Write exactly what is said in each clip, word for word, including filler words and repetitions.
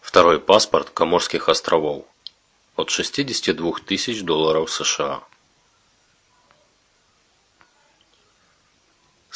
Второй паспорт Коморских островов от шестидесяти двух тысяч долларов США.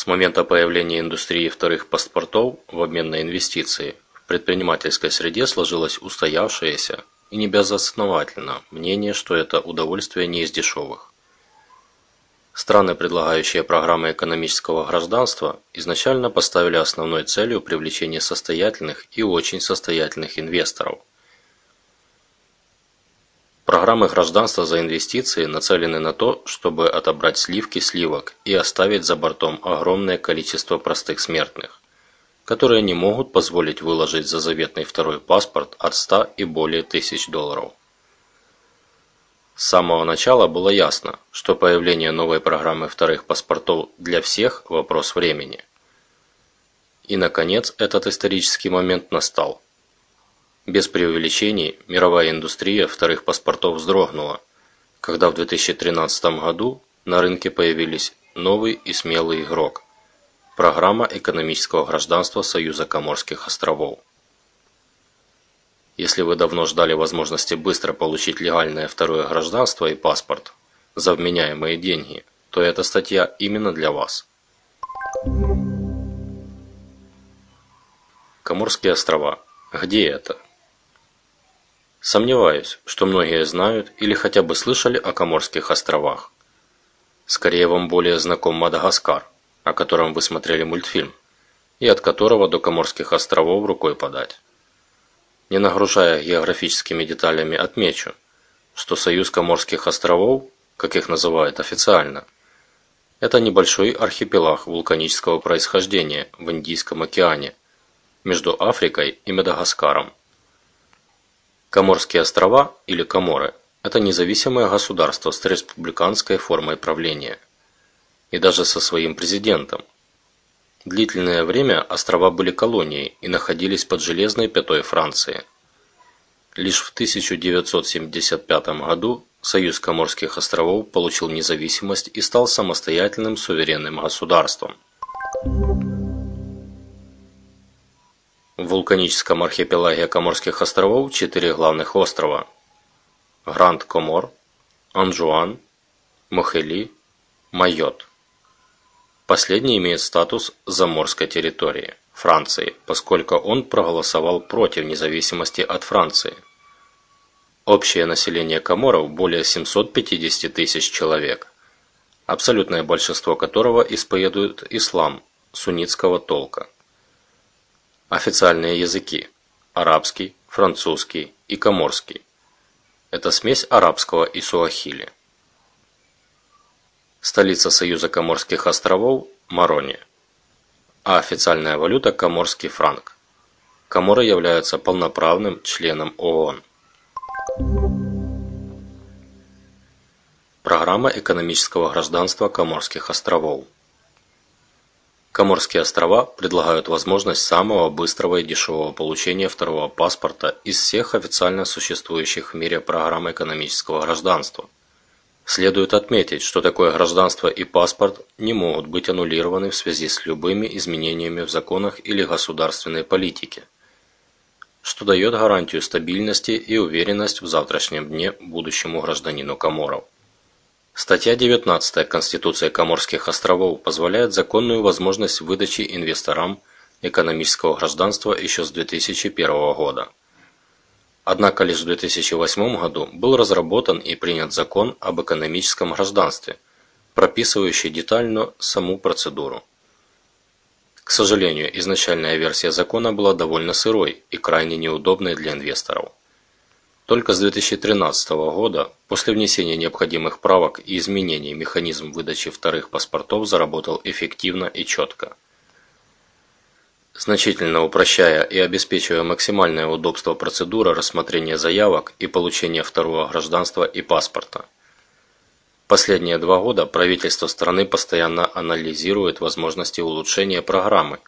С момента появления индустрии вторых паспортов в обмен на инвестиции в предпринимательской среде сложилось устоявшееся и не безосновательно мнение, что это удовольствие не из дешевых. Страны, предлагающие программы экономического гражданства, изначально поставили основной целью привлечение состоятельных и очень состоятельных инвесторов. Программы гражданства за инвестиции нацелены на то, чтобы отобрать сливки сливок и оставить за бортом огромное количество простых смертных, которые не могут позволить выложить за заветный второй паспорт от ста и более тысяч долларов. С самого начала было ясно, что появление новой программы вторых паспортов для всех – вопрос времени. И, наконец, этот исторический момент настал. Без преувеличений, мировая индустрия вторых паспортов вздрогнула, когда в две тысячи тринадцатом году на рынке появились новый и смелый игрок – программа экономического гражданства Союза Коморских островов. Если вы давно ждали возможности быстро получить легальное второе гражданство и паспорт за вменяемые деньги, то эта статья именно для вас. Коморские острова. Где это? Сомневаюсь, что многие знают или хотя бы слышали о Коморских островах. Скорее вам более знаком Мадагаскар, о котором вы смотрели мультфильм, и от которого до Коморских островов рукой подать. Не нагружая географическими деталями, отмечу, что Союз Коморских островов, как их называют официально, это небольшой архипелаг вулканического происхождения в Индийском океане между Африкой и Мадагаскаром. Коморские острова, или Коморы, это независимое государство с республиканской формой правления. И даже со своим президентом. Длительное время острова были колонией и находились под железной пятой Франции. Лишь в тысяча девятьсот семьдесят пятом году Союз Коморских островов получил независимость и стал самостоятельным суверенным государством. В вулканическом архипелаге Коморских островов четыре главных острова – Гранд-Комор, Анжуан, Мохели, Майот. Последний имеет статус заморской территории Франции, поскольку он проголосовал против независимости от Франции. Общее население Коморов более семисот пятидесяти тысяч человек, абсолютное большинство которого исповедует ислам суннитского толка. Официальные языки – арабский, французский и коморский. Это смесь арабского и суахили. Столица Союза Коморских островов – Морони, а официальная валюта – Коморский франк. Коморы являются полноправным членом ООН. Программа экономического гражданства Коморских островов. Коморские острова предлагают возможность самого быстрого и дешевого получения второго паспорта из всех официально существующих в мире программ экономического гражданства. Следует отметить, что такое гражданство и паспорт не могут быть аннулированы в связи с любыми изменениями в законах или государственной политике, что дает гарантию стабильности и уверенность в завтрашнем дне будущему гражданину Коморов. Статья девятнадцатая Конституции Коморских островов позволяет законную возможность выдачи инвесторам экономического гражданства еще с две тысячи первого года. Однако лишь в две тысячи восьмом году был разработан и принят закон об экономическом гражданстве, прописывающий детально саму процедуру. К сожалению, изначальная версия закона была довольно сырой и крайне неудобной для инвесторов. Только с две тысячи тринадцатого года, после внесения необходимых правок и изменений, механизм выдачи вторых паспортов заработал эффективно и четко. Значительно упрощая и обеспечивая максимальное удобство процедуры рассмотрения заявок и получения второго гражданства и паспорта. Последние два года правительство страны постоянно анализирует возможности улучшения программы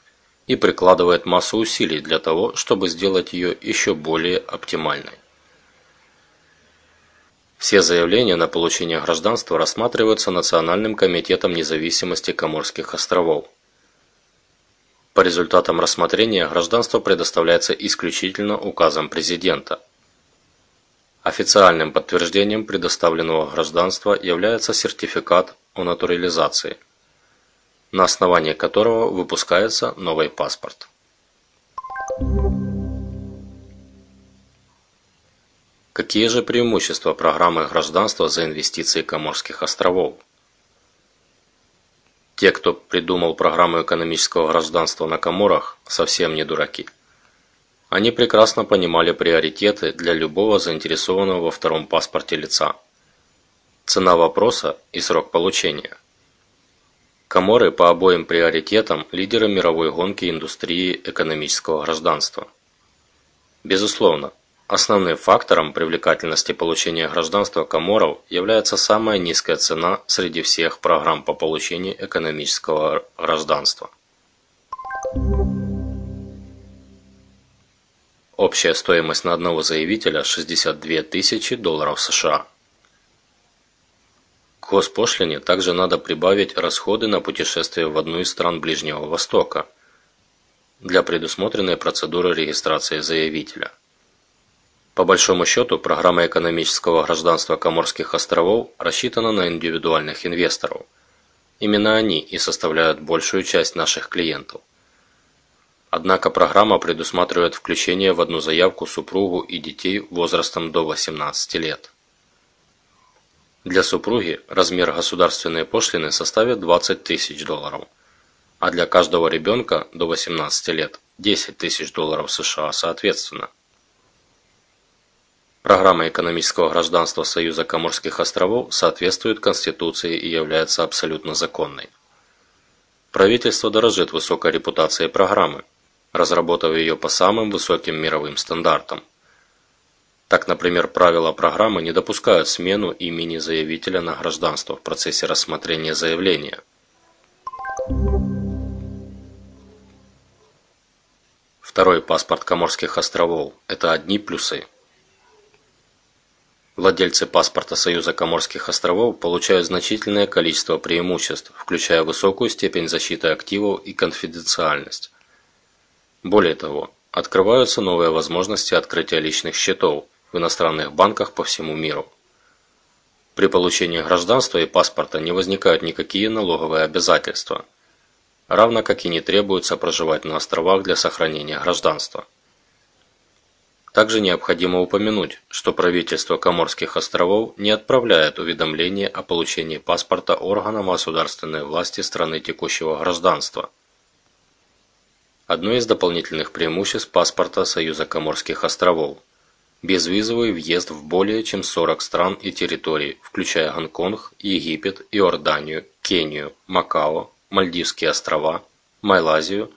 и прикладывает массу усилий для того, чтобы сделать ее еще более оптимальной. Все заявления на получение гражданства рассматриваются Национальным комитетом независимости Коморских островов. По результатам рассмотрения гражданство предоставляется исключительно указом президента. Официальным подтверждением предоставленного гражданства является сертификат о натурализации. на основании которого выпускается новый паспорт. Какие же преимущества программы гражданства за инвестиции Коморских островов? Те, кто придумал программу экономического гражданства на Коморах, совсем не дураки. Они прекрасно понимали приоритеты для любого заинтересованного во втором паспорте лица, цена вопроса и срок получения. Коморы по обоим приоритетам лидеры мировой гонки индустрии экономического гражданства. Безусловно, основным фактором привлекательности получения гражданства Коморов является самая низкая цена среди всех программ по получению экономического гражданства. Общая стоимость на одного заявителя – шестьдесят две тысячи долларов США. К госпошлине также надо прибавить расходы на путешествие в одну из стран Ближнего Востока для предусмотренной процедуры регистрации заявителя. По большому счету, программа экономического гражданства Коморских островов рассчитана на индивидуальных инвесторов. Именно они и составляют большую часть наших клиентов. Однако программа предусматривает включение в одну заявку супругу и детей возрастом до восемнадцати лет. Для супруги размер государственной пошлины составит двадцать тысяч долларов, а для каждого ребенка до восемнадцати лет – десять тысяч долларов США соответственно. Программа экономического гражданства Союза Коморских островов соответствует Конституции и является абсолютно законной. Правительство дорожит высокой репутацией программы, разработав ее по самым высоким мировым стандартам. Так, например, правила программы не допускают смену имени заявителя на гражданство в процессе рассмотрения заявления. Второй паспорт Коморских островов – это одни плюсы. Владельцы паспорта Союза Коморских островов получают значительное количество преимуществ, включая высокую степень защиты активов и конфиденциальность. Более того, открываются новые возможности открытия личных счетов в иностранных банках по всему миру. При получении гражданства и паспорта не возникают никакие налоговые обязательства, равно как и не требуется проживать на островах для сохранения гражданства. Также необходимо упомянуть, что правительство Коморских островов не отправляет уведомление о получении паспорта органам государственной власти страны текущего гражданства. Одно из дополнительных преимуществ паспорта Союза Коморских островов – безвизовый въезд в более чем сорок стран и территорий, включая Гонконг, Египет, Иорданию, Кению, Макао, Мальдивские острова, Малайзию,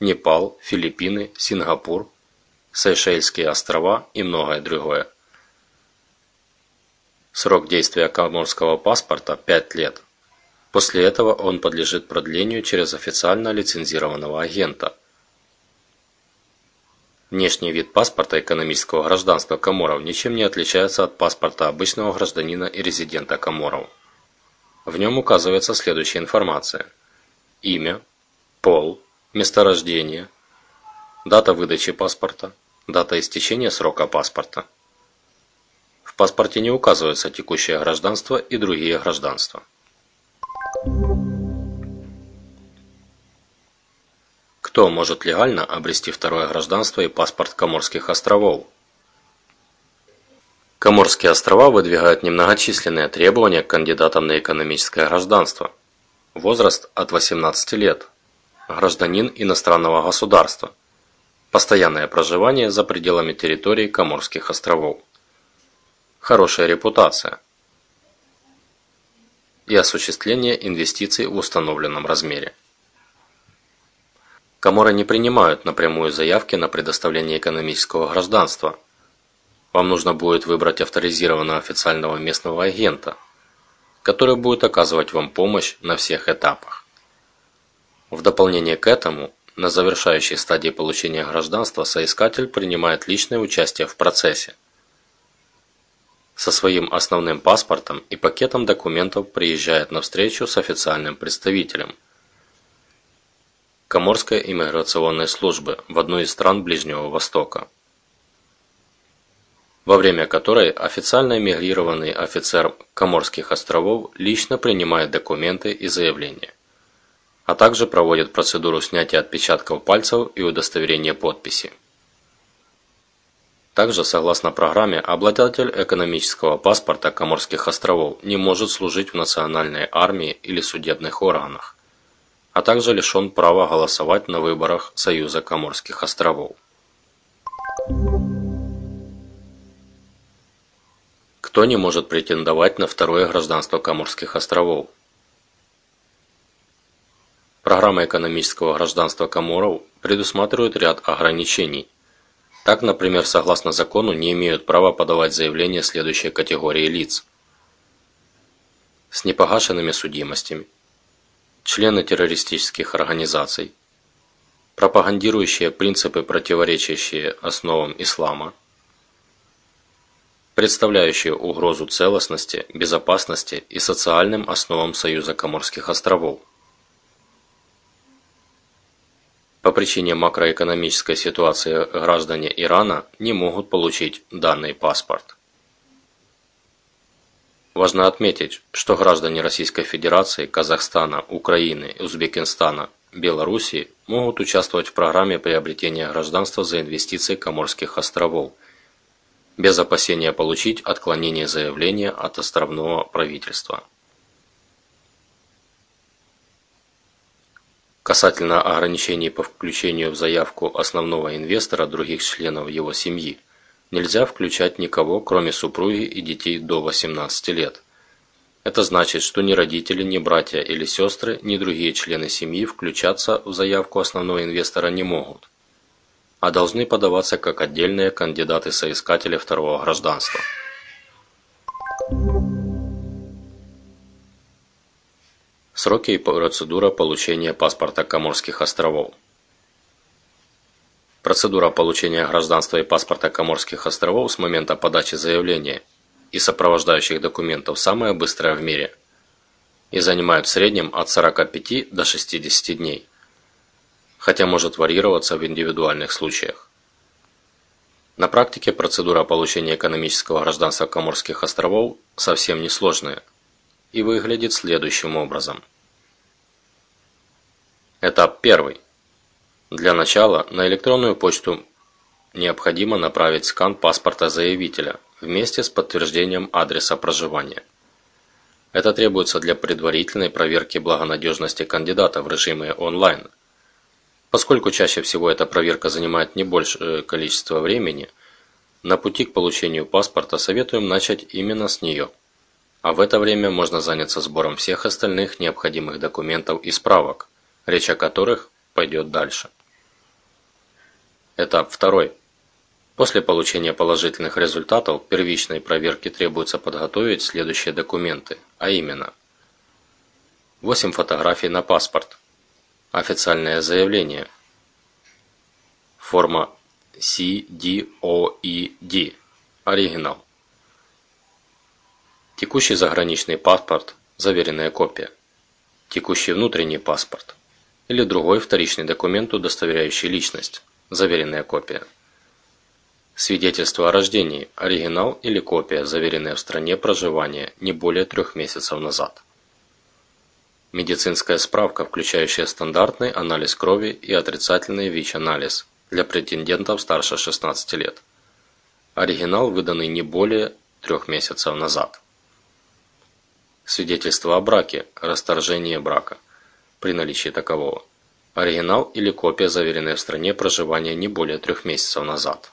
Непал, Филиппины, Сингапур, Сейшельские острова и многое другое. Срок действия коморского паспорта – пять лет. После этого он подлежит продлению через официально лицензированного агента. Внешний вид паспорта экономического гражданства Коморов ничем не отличается от паспорта обычного гражданина и резидента Коморов. В нем указывается следующая информация: имя, пол, месторождение, дата выдачи паспорта, дата истечения срока паспорта. В паспорте не указываются текущее гражданство и другие гражданства. Кто может легально обрести второе гражданство и паспорт Коморских островов? Коморские острова выдвигают немногочисленные требования к кандидатам на экономическое гражданство. Возраст от восемнадцати лет. Гражданин иностранного государства. Постоянное проживание за пределами территории Коморских островов. Хорошая репутация. И осуществление инвестиций в установленном размере. Коморы не принимают напрямую заявки на предоставление экономического гражданства. Вам нужно будет выбрать авторизированного официального местного агента, который будет оказывать вам помощь на всех этапах. В дополнение к этому, на завершающей стадии получения гражданства соискатель принимает личное участие в процессе. Со своим основным паспортом и пакетом документов приезжает на встречу с официальным представителем Коморской иммиграционной службы в одну из стран Ближнего Востока, во время которой официально эмигрированный офицер Коморских островов лично принимает документы и заявления. а также проводит процедуру снятия отпечатков пальцев и удостоверения подписи. Также, согласно программе, обладатель экономического паспорта Коморских островов не может служить в национальной армии или судебных органах, а также лишен права голосовать на выборах Союза Коморских островов. Кто не может претендовать на второе гражданство Коморских островов? Программа экономического гражданства Коморов предусматривает ряд ограничений. Так, например, согласно закону не имеют права подавать заявления следующей категории лиц: с непогашенными судимостями, члены террористических организаций, пропагандирующие принципы, противоречащие основам ислама, представляющие угрозу целостности, безопасности и социальным основам Союза Коморских островов. По причине макроэкономической ситуации граждане Ирана не могут получить данный паспорт. Важно отметить, что граждане Российской Федерации, Казахстана, Украины, Узбекистана, Белоруссии могут участвовать в программе приобретения гражданства за инвестиции Коморских островов, без опасения получить отклонение заявления от островного правительства. Касательно ограничений по включению в заявку основного инвестора других членов его семьи, нельзя включать никого, кроме супруги и детей до восемнадцати лет. Это значит, что ни родители, ни братья или сестры, ни другие члены семьи включаться в заявку основного инвестора не могут, а должны подаваться как отдельные кандидаты-соискатели второго гражданства. Сроки и процедура получения паспорта Коморских островов. Процедура получения гражданства и паспорта Коморских островов с момента подачи заявления и сопровождающих документов самая быстрая в мире и занимает в среднем от сорока пяти до шестидесяти дней, хотя может варьироваться в индивидуальных случаях. На практике процедура получения экономического гражданства Коморских островов совсем несложная и выглядит следующим образом. Этап первый. Для начала на электронную почту необходимо направить скан паспорта заявителя вместе с подтверждением адреса проживания. Это требуется для предварительной проверки благонадежности кандидата в режиме онлайн. Поскольку чаще всего эта проверка занимает не большее количество времени, на пути к получению паспорта советуем начать именно с нее. А в это время можно заняться сбором всех остальных необходимых документов и справок, речь о которых пойдет дальше. Этап второй. После получения положительных результатов первичной проверки требуется подготовить следующие документы, а именно: восемь фотографий на паспорт, официальное заявление, форма си ди о и ди, оригинал, текущий заграничный паспорт, заверенная копия, текущий внутренний паспорт или другой вторичный документ, удостоверяющий личность, заверенная копия, свидетельство о рождении, оригинал или копия, заверенная в стране проживания не более трех месяцев назад, медицинская справка, включающая стандартный анализ крови и отрицательный ВИЧ-анализ для претендентов старше шестнадцати лет, оригинал, выданный не более трех месяцев назад. Свидетельство о браке, расторжение брака, при наличии такового, оригинал или копия, заверенная в стране проживания не более трех месяцев назад.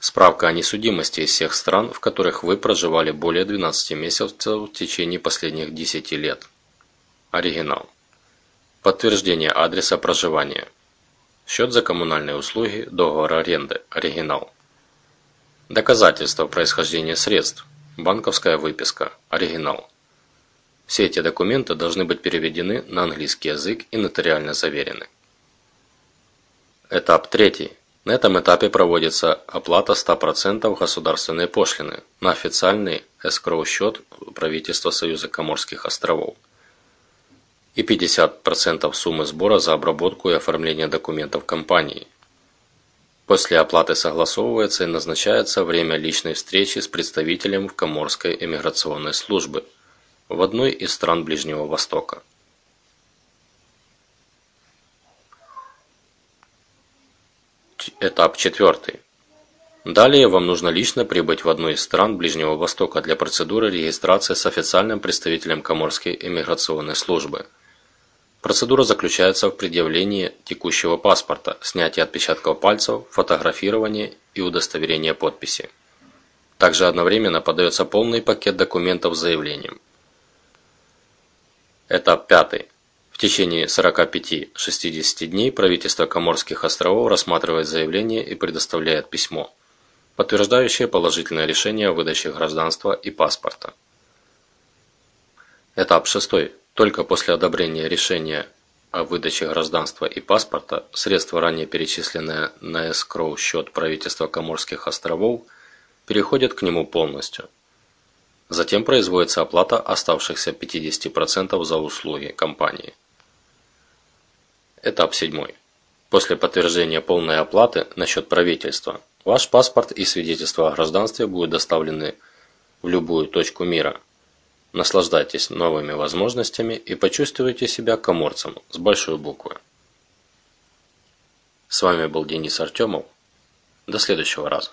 Справка о несудимости из всех стран, в которых вы проживали более двенадцати месяцев в течение последних десяти лет, оригинал. Подтверждение адреса проживания, счет за коммунальные услуги, договор аренды, оригинал. Доказательство происхождения средств, банковская выписка, оригинал. Все эти документы должны быть переведены на английский язык и нотариально заверены. Этап третий. На этом этапе проводится оплата ста процентов государственной пошлины на официальный эскроу-счет правительства Союза Коморских островов и пятьдесят процентов суммы сбора за обработку и оформление документов компании. После оплаты согласовывается и назначается время личной встречи с представителем в Коморской иммиграционной службе в одной из стран Ближнего Востока. этап четвертый. Далее вам нужно лично прибыть в одну из стран Ближнего Востока для процедуры регистрации с официальным представителем Коморской иммиграционной службы. Процедура заключается в предъявлении текущего паспорта, снятии отпечатков пальцев, фотографировании и удостоверении подписи. Также одновременно подается полный пакет документов с заявлением. Этап пятый. В течение сорока пяти-шестидесяти дней правительство Коморских островов рассматривает заявление и предоставляет письмо, подтверждающее положительное решение о выдаче гражданства и паспорта. Этап шестой. Только после одобрения решения о выдаче гражданства и паспорта средства, ранее перечисленные на эскроу-счет правительства Коморских островов, переходят к нему полностью. Затем производится оплата оставшихся пятидесяти процентов за услуги компании. Этап седьмой. После подтверждения полной оплаты на счет правительства ваш паспорт и свидетельство о гражданстве будут доставлены в любую точку мира. Наслаждайтесь новыми возможностями и почувствуйте себя коморцем с большой буквы. С вами был Денис Артёмов. До следующего раза.